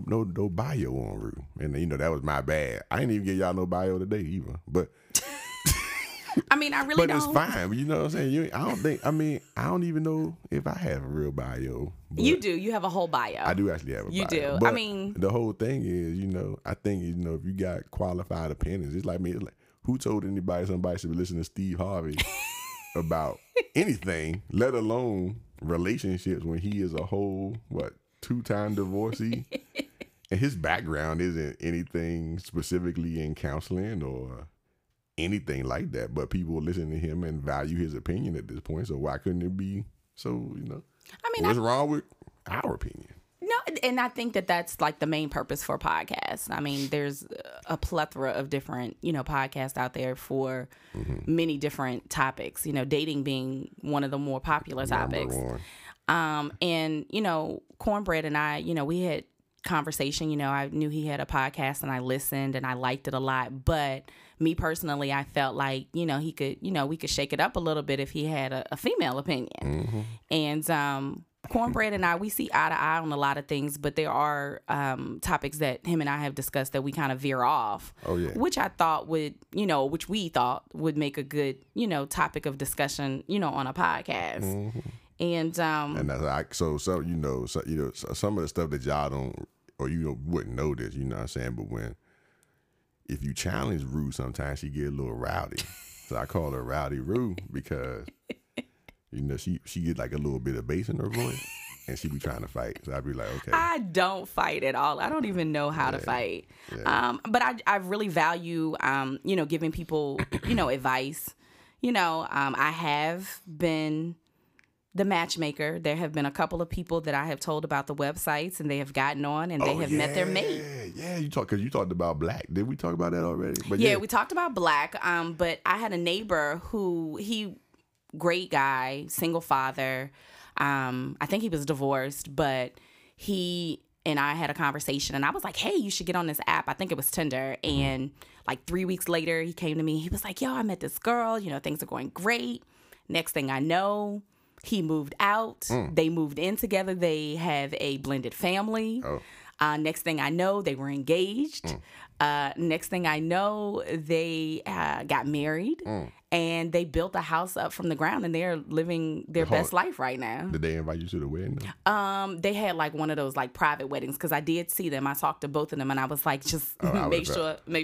bio on Rue." And you know that was my bad. I ain't even get y'all no bio today either. But I mean, I really don't. But it's fine. You know what I'm saying? I don't even know if I have a real bio. You do. You have a whole bio. I do actually have a bio. You do. But I mean, the whole thing is, I think, if you got qualified opinions, it's like me. It's like, who told somebody should be listening to Steve Harvey about anything, let alone relationships, when he is a whole, two-time divorcee? And his background isn't anything specifically in counseling or anything like that, but people listen to him and value his opinion at this point. So why couldn't it be so, I mean, what's wrong with our opinion? No, and I think that's like the main purpose for podcasts. I mean, there's a plethora of different, podcasts out there for many different topics, dating being one of the more popular topics. And, Cornbread and I, we had conversation, I knew he had a podcast and I listened and I liked it a lot, but me personally, I felt like, he could, we could shake it up a little bit if he had a female opinion. And Cornbread and I, we see eye to eye on a lot of things, but there are topics that him and I have discussed that we kind of veer off, which I thought would, which we thought would make a good, topic of discussion, on a podcast. And that's like, so some of the stuff that y'all don't, or wouldn't know this, you know what I'm saying? But if you challenge Rue, sometimes she get a little rowdy. So I call her Rowdy Rue because, she get like a little bit of bass in her voice and she be trying to fight. So I'd be like, okay. I don't fight at all. I don't even know how to fight. Yeah. But I really value, giving people, advice. I have been the matchmaker. There have been a couple of people that I have told about the websites, and they have gotten on, and they have met their mate. Yeah, you talked about Black. Did we talk about that already? But yeah, we talked about Black. But I had a neighbor who, great guy, single father. I think he was divorced, but he and I had a conversation, and I was like, hey, you should get on this app. I think it was Tinder. And like 3 weeks later, he came to me. He was like, yo, I met this girl. Things are going great. Next thing I know, he moved out. They moved in together. They have a blended family. Next thing I know, they were engaged. Next thing I know, they got married. And they built a house up from the ground, and they're living their best life right now. Did they invite you to the wedding? They had like one of those like private weddings, because I did see them. I talked to both of them, and I was like, just make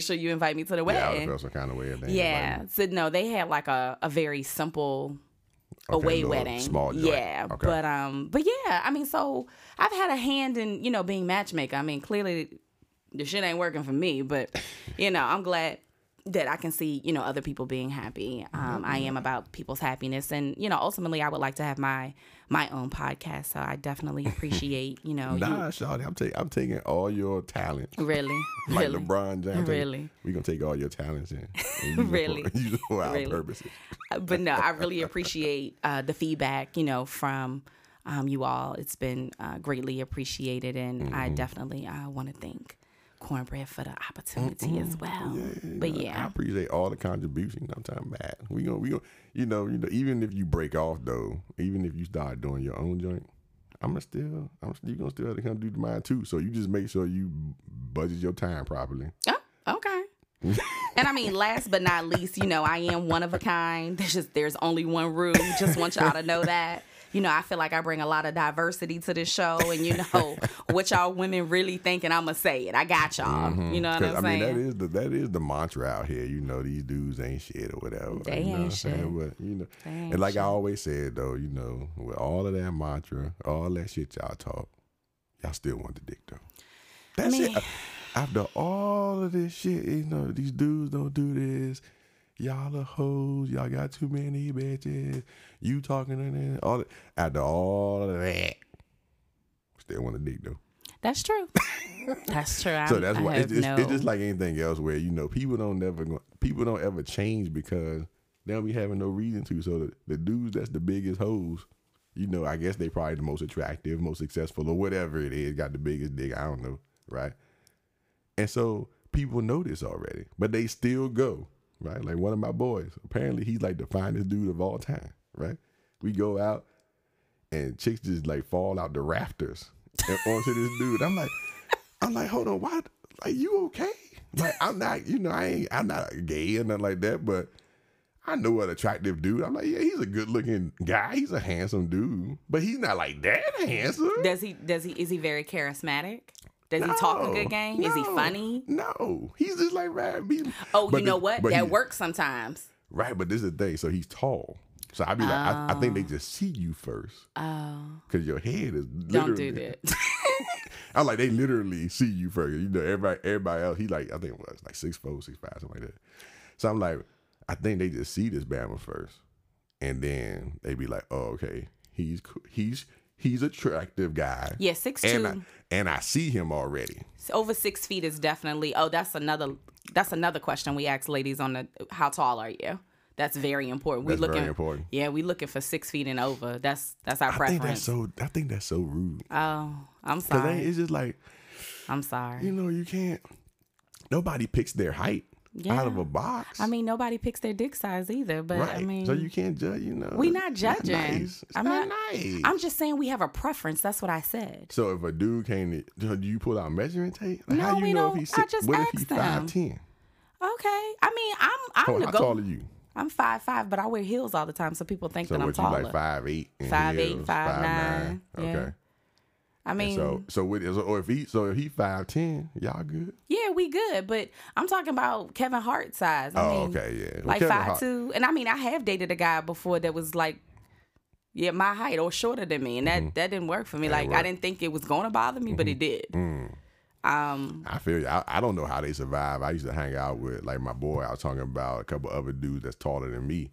sure you invite me to the wedding. Yeah, I would feel some kind of way if they invited me. So no, they had like a very simple away wedding. Small joint. Yeah. Okay. But yeah, I mean, so I've had a hand in, being matchmaker. I mean, clearly the shit ain't working for me, but I'm glad that I can see, other people being happy. I am about people's happiness, and, ultimately I would like to have my own podcast. So I definitely appreciate, Shawty, I'm taking all your talents. Really? Like really? LeBron James. Really? We're going to take all your talents and really? For our purposes. But no, I really appreciate the feedback, from you all. It's been greatly appreciated, and I definitely want to thank Cornbread for the opportunity as well. I appreciate all the contributions. I'm talking about even if you break off though, even if you start doing your own joint, you gonna still have to come do mine too. So you just make sure you budget your time properly. Oh, okay. And I mean, last but not least, I am one of a kind. There's only one Rue. Just want y'all to know that. I feel like I bring a lot of diversity to this show, and what y'all women really think, and I'm going to say it. I got y'all. You know what I'm saying? I mean, that is the mantra out here. These dudes ain't shit or whatever. They ain't shit. But, and like I always said, though, with all of that mantra, all that shit y'all talk, y'all still want the dick, though. That's it. After all of this shit, these dudes don't do this. Y'all are hoes. Y'all got too many bitches. You talking to that. After all of that, still want to dig though. That's true. That's true. So that's why it's just like anything else, where people don't ever change because they don't be having no reason to. So the dudes that's the biggest hoes, I guess they probably the most attractive, most successful, or whatever it is, got the biggest dick. I don't know, right? And so people know this already, but they still go. Right, like one of my boys. Apparently, he's like the finest dude of all time. Right, we go out and chicks just like fall out the rafters and onto this dude. I'm like, hold on, why? Like, you okay? Like, I'm not gay or nothing like that, but I know an attractive dude. I'm like, yeah, he's a good looking guy. He's a handsome dude, but he's not like that handsome. Is he very charismatic? Does he talk a good game? No, is he funny? No, he's just like, right. That works sometimes. Right. But this is the thing. So he's tall. So I'd be like, I think they just see you first. Oh. Because your head is literally. Don't do that. I'm like, they literally see you first. You know, everybody else, he like, I think it was like 6'4", 6'5", something like that. So I'm like, I think they just see this Bama first. And then they be like, oh, okay, he's attractive guy. Yeah, 6'2". And I see him already. So over 6 feet is definitely, that's another question we ask ladies on the, how tall are you? That's very important. That's very important. Yeah, we looking for 6 feet and over. That's our preference. I think that's so rude. Oh, I'm sorry. It's just like, I'm sorry. You know, you can't. Nobody picks their height out of a box. I mean, nobody picks their dick size either. But right. I mean, so you can't judge. You know, we're not judging. It's not nice. I'm just saying we have a preference. That's what I said. So if a dude came, do you pull out measuring tape? Like, no, how do you know if he's 6'? What if he's 5'10"? Okay, I mean, how tall are you? I'm 5'5", but I wear heels all the time, so people think that I'm taller. So what, you like 5'8"? 5'8", 5'9". Okay. I mean, if he 5'10", y'all good? Yeah, we good, but I'm talking about Kevin Hart size. I mean, okay, yeah. Like 5'2", and I mean, I have dated a guy before that was like, yeah, my height or shorter than me, and that didn't work for me. Like, I didn't think it was going to bother me, but it did. Mm. I feel you. I don't know how they survive. I used to hang out with like my boy. I was talking about a couple other dudes that's taller than me,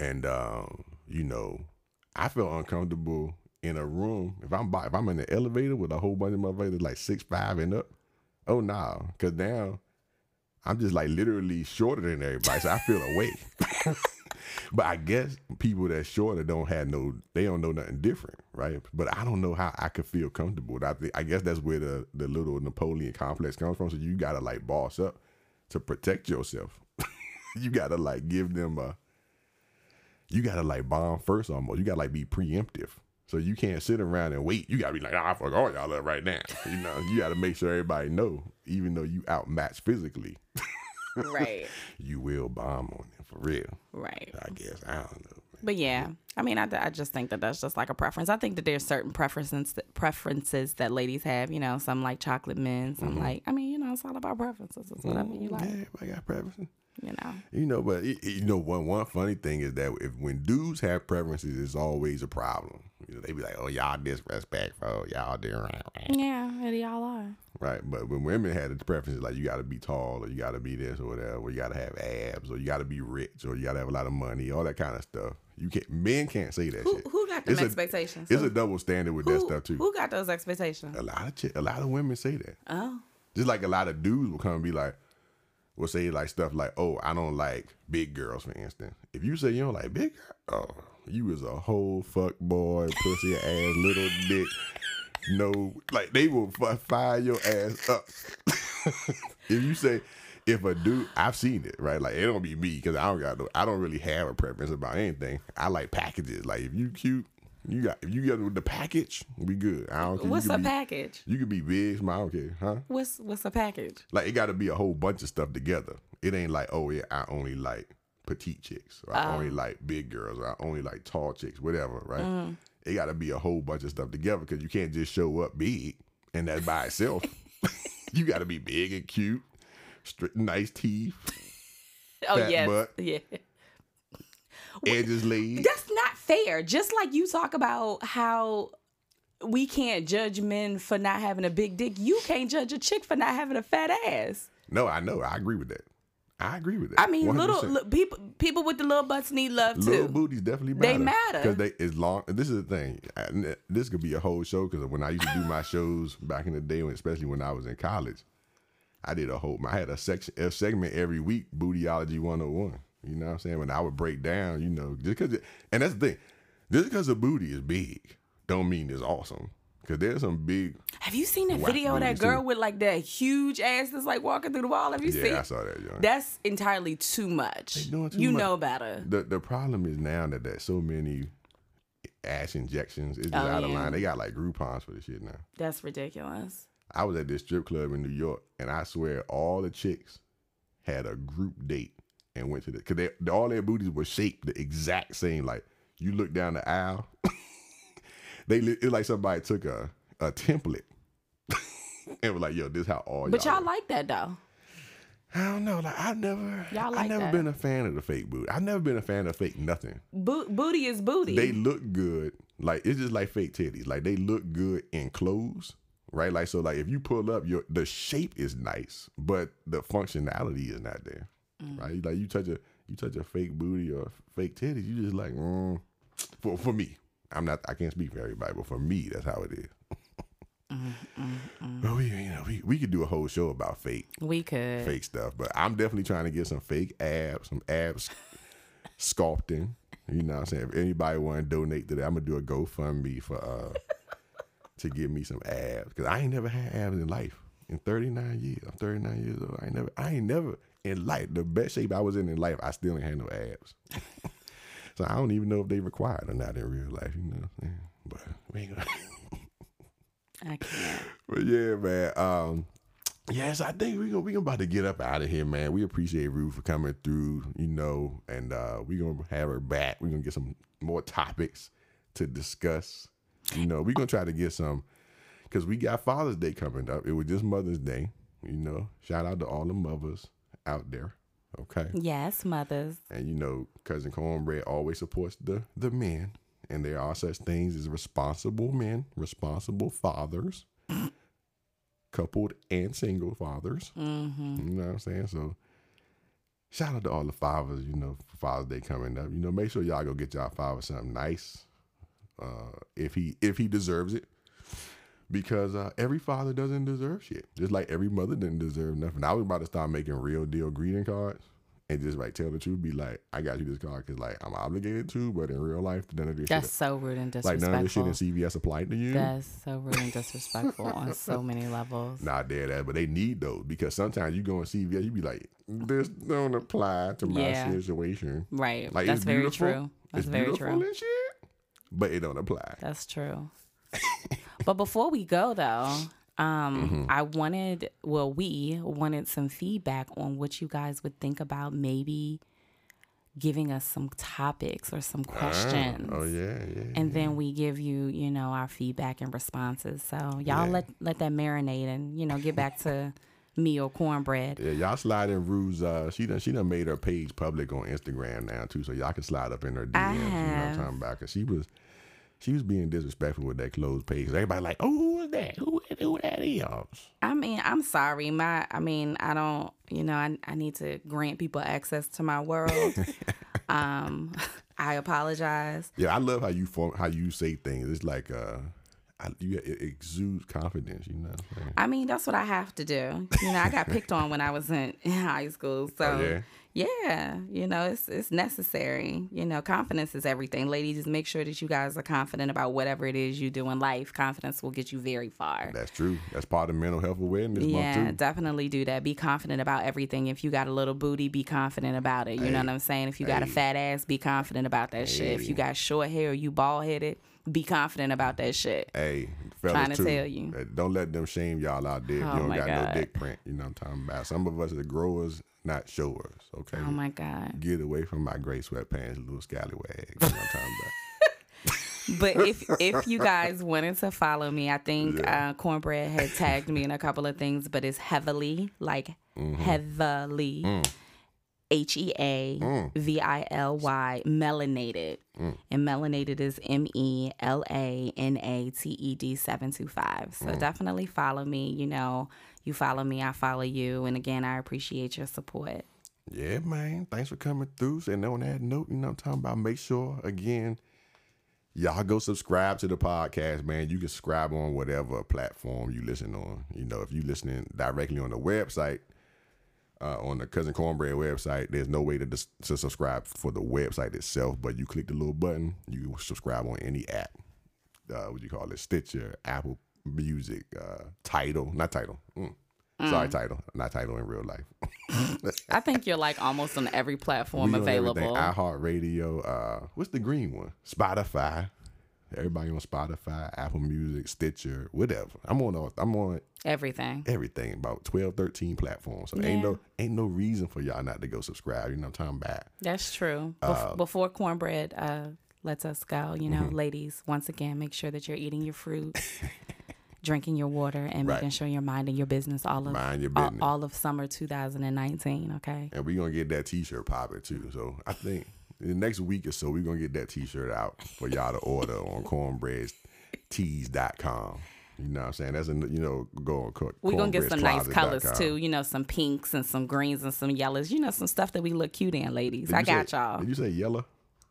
and you know, I feel uncomfortable in a room if I'm in the elevator with a whole bunch of motherfuckers like 6'5" and up. Oh nah, because now I'm just like literally shorter than everybody, so I feel away. But I guess people that's shorter don't know nothing different, right? But I don't know how I could feel comfortable. I guess that's where the little Napoleon complex comes from. So you gotta like boss up to protect yourself. You gotta like give them you gotta like bomb first almost. You gotta like be preemptive. So you can't sit around and wait. You gotta be like, ah, fuck all y'all up right now. You know, you gotta make sure everybody know, even though you outmatched physically. Right. You will bomb on them for real. Right. I guess. I don't know. Man. But yeah, I mean, I just think that that's just like a preference. I think that there's certain preferences that ladies have, you know, some like chocolate men, some like, I mean, you know, it's all about preferences. It's whatever you like. Yeah, everybody got preferences. You know, but you know, one funny thing is that when dudes have preferences, it's always a problem. You know, they be like, "Oh, y'all disrespectful, y'all different." Yeah, and y'all are. Right, but when women had the preferences, like you got to be tall, or you got to be this, or whatever, or you got to have abs, or you got to be rich, or you got to have a lot of money, all that kind of stuff. You can't. Men can't say that. Who, shit. Who got those expectations? It's a double standard with that stuff too. Who got those expectations? A lot of women say that. Oh. Just like a lot of dudes will come and be like. Will say like stuff like, oh, I don't like big girls, for instance. If you say you don't like big girls, oh, you is a whole fuck boy, pussy ass, little dick. No, like they will fire your ass up. If a dude, I've seen it, right? Like it don't be me because I don't really have a preference about anything. I like packages. Like if you cute, if you got with the package, we good. I don't care. What's a package? You could be big, small, I don't care, huh? What's a package? Like it got to be a whole bunch of stuff together. It ain't like, oh yeah, I only like petite chicks, or I only like big girls, or I only like tall chicks, whatever, right? Mm. It got to be a whole bunch of stuff together because you can't just show up big and that's by itself. You got to be big and cute, nice teeth, fat butt. Yeah. Edges laid. That's not fair. Just like you talk about how we can't judge men for not having a big dick, you can't judge a chick for not having a fat ass. No, I know. I agree with that. I mean, 100%. People with the little butts need love too. Little booties definitely matter. They matter because they is long. This is the thing. This could be a whole show because when I used to do my shows back in the day, especially when I was in college, I did a segment every week, Bootyology 101. You know what I'm saying? When I would break down, you know, just because, and that's the thing, just because a booty is big, don't mean it's awesome. Because there's some big. Have you seen that video of that girl with like that huge ass that's like walking through the wall? Have you seen? Yeah, I saw that. Young. That's entirely too much. You know better. The problem is now that so many ass injections is just out of line. They got like Groupons for this shit now. That's ridiculous. I was at this strip club in New York, and I swear all the chicks had a group date. and went to the, because all their booties were shaped the exact same. Like you look down the aisle, it's like somebody took a template and was like, "Yo, this how all." But y'all like that though. I don't know. Like I've never been a fan of the fake booty. I've never been a fan of fake nothing. Booty is booty. They look good. Like it's just like fake titties. Like they look good in clothes, right? Like so. Like if you pull up, the shape is nice, but the functionality is not there, right? Like you touch a fake booty or fake titties, you just like for me. I can't speak for everybody, but for me, that's how it is. But we could do a whole show about fake. We could fake stuff, but I'm definitely trying to get some fake abs, sculpting. You know what I'm saying? If anybody want to donate to that, I'm gonna do a GoFundMe for to get me some abs, because I ain't never had abs in life. In 39 years, I'm 39 years old. I ain't never in life. The best shape I was in life, I still ain't had no abs. So I don't even know if they required or not in real life. You know what I'm saying? But we ain't gonna. I can't. But yeah, man. Yes, I think we about to get up out of here, man. We appreciate Rue for coming through, you know, and we're going to have her back. We're going to get some more topics to discuss. You know, we're going to try to get some, because we got Father's Day coming up. It was just Mother's Day, you know. Shout out to all the mothers out there, okay? Yes, mothers. And, you know, Cousin Cornbread always supports the men. And there are such things as responsible men, responsible fathers, coupled and single fathers. Mm-hmm. You know what I'm saying? So shout out to all the fathers, you know, for Father's Day coming up. You know, make sure y'all go get y'all father something nice if he deserves it. Because every father doesn't deserve shit. Just like every mother didn't deserve nothing. I was about to start making real deal greeting cards. And just like tell the truth, be like, I got you this card because like I'm obligated to, but in real life, none of this. That's shit, so rude and disrespectful. Like none of this shit in CVS applied to you. That's so rude and disrespectful on so many levels. Nah, dead ass, but they need those, because sometimes you go in CVS, you be like, this don't apply to my situation, right? Like that's it's very beautiful. True. That's it's very beautiful true. And shit, but it don't apply. That's true. But before we go though. We wanted some feedback on what you guys would think about maybe giving us some topics or some questions. Then we give you, you know, our feedback and responses. So y'all let that marinate and, you know, get back to me or Cornbread. Yeah, y'all slide in Rue's. She done made her page public on Instagram now too, so y'all can slide up in her DMs. You know what I'm talking about? 'Cause she was being disrespectful with that closed page. Everybody like, oh, who is that? Who that is? I mean, I'm sorry. I don't, you know, I need to grant people access to my world. I apologize. Yeah, I love how you say things. It's like it exudes confidence, you know. I mean, that's what I have to do. You know, I got picked on when I was in high school, so. Oh, yeah? Yeah, you know, it's necessary. You know, confidence is everything. Ladies, just make sure that you guys are confident about whatever it is you do in life. Confidence will get you very far. That's true. That's part of mental health awareness month too. Yeah, definitely do that. Be confident about everything. If you got a little booty, be confident about it. You know what I'm saying? If you got a fat ass, be confident about that shit. If you got short hair or you bald-headed, be confident about that shit. Hey, fellas, trying to tell you. Don't let them shame y'all out there if you don't got no dick print. You know what I'm talking about? Some of us are growers, not showers, okay? Oh, my God. Get away from my gray sweatpants, little scallywag. You know what I'm talking about? But if you guys wanted to follow me, I think Cornbread had tagged me in a couple of things, but it's Heavily, like Heavily. Mm. HEAVILY melanated. And melanated is MELANATED 725. So definitely follow me. You know, you follow me, I follow you. And again, I appreciate your support. Yeah, man. Thanks for coming through. And on that note, you know what I'm talking about, make sure, again, y'all go subscribe to the podcast, man. You can subscribe on whatever platform you listen on. You know, if you're listening directly on the website, on the Cousin Cornbread website, there's no way to subscribe for the website itself, but you click the little button, you subscribe on any app. Stitcher, Apple Music, Tidal. Not Tidal. Sorry, Tidal. Not Tidal in real life. I think you're like almost on every platform available. iHeartRadio. What's the green one? Spotify. Everybody on Spotify, Apple Music, Stitcher, whatever. I'm on everything, about 12, 13 platforms. So ain't no reason for y'all not to go subscribe. You know, time back. That's true. Before Cornbread lets us go, you know, ladies, once again, make sure that you're eating your fruit, drinking your water, and making sure you're minding your business all of summer 2019. Okay. And we're gonna get that T-shirt popping too. So I think. The next week or so, we're going to get that T-shirt out for y'all to order on cornbreadtees.com. You know what I'm saying? That's, go on Cornbread. We're going to get some nice colors, too. You know, some pinks and some greens and some yellows. You know, some stuff that we look cute in, ladies. Y'all. Did you say yellow?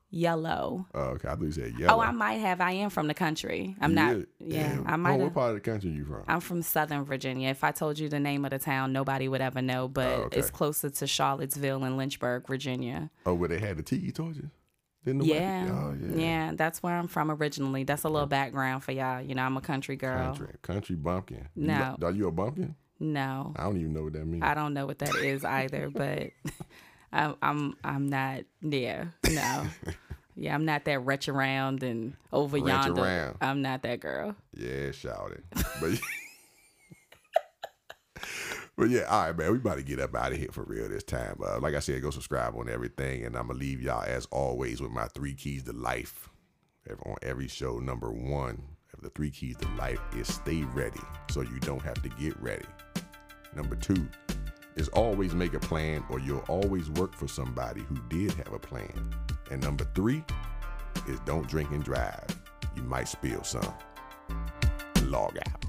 Yellow. Oh, okay. I thought you said yellow. Oh, I might have. I am from the country. I'm not. Yeah. Damn. I might. What part of the country are you from? I'm from Southern Virginia. If I told you the name of the town, nobody would ever know, but it's closer to Charlottesville and Lynchburg, Virginia. Oh, where they had the tea torches? Yeah, that's where I'm from originally. That's a little background for y'all. You know, I'm a country girl. Country bumpkin. No. Are you a bumpkin? No. I don't even know what that means. I don't know what that is either, but... I'm not there. Yeah, no. Yeah, I'm not that wretch around and over wretch yonder. Around. I'm not that girl. Yeah, shout it. But yeah, all right, man. We about to get up out of here for real this time. Like I said, go subscribe on everything, and I'm gonna leave y'all as always with my 3 keys to life. On every show, number 1 of the 3 keys to life is stay ready, so you don't have to get ready. Number 2. Is always make a plan, or you'll always work for somebody who did have a plan. And number 3 is don't drink and drive. You might spill some. Log out.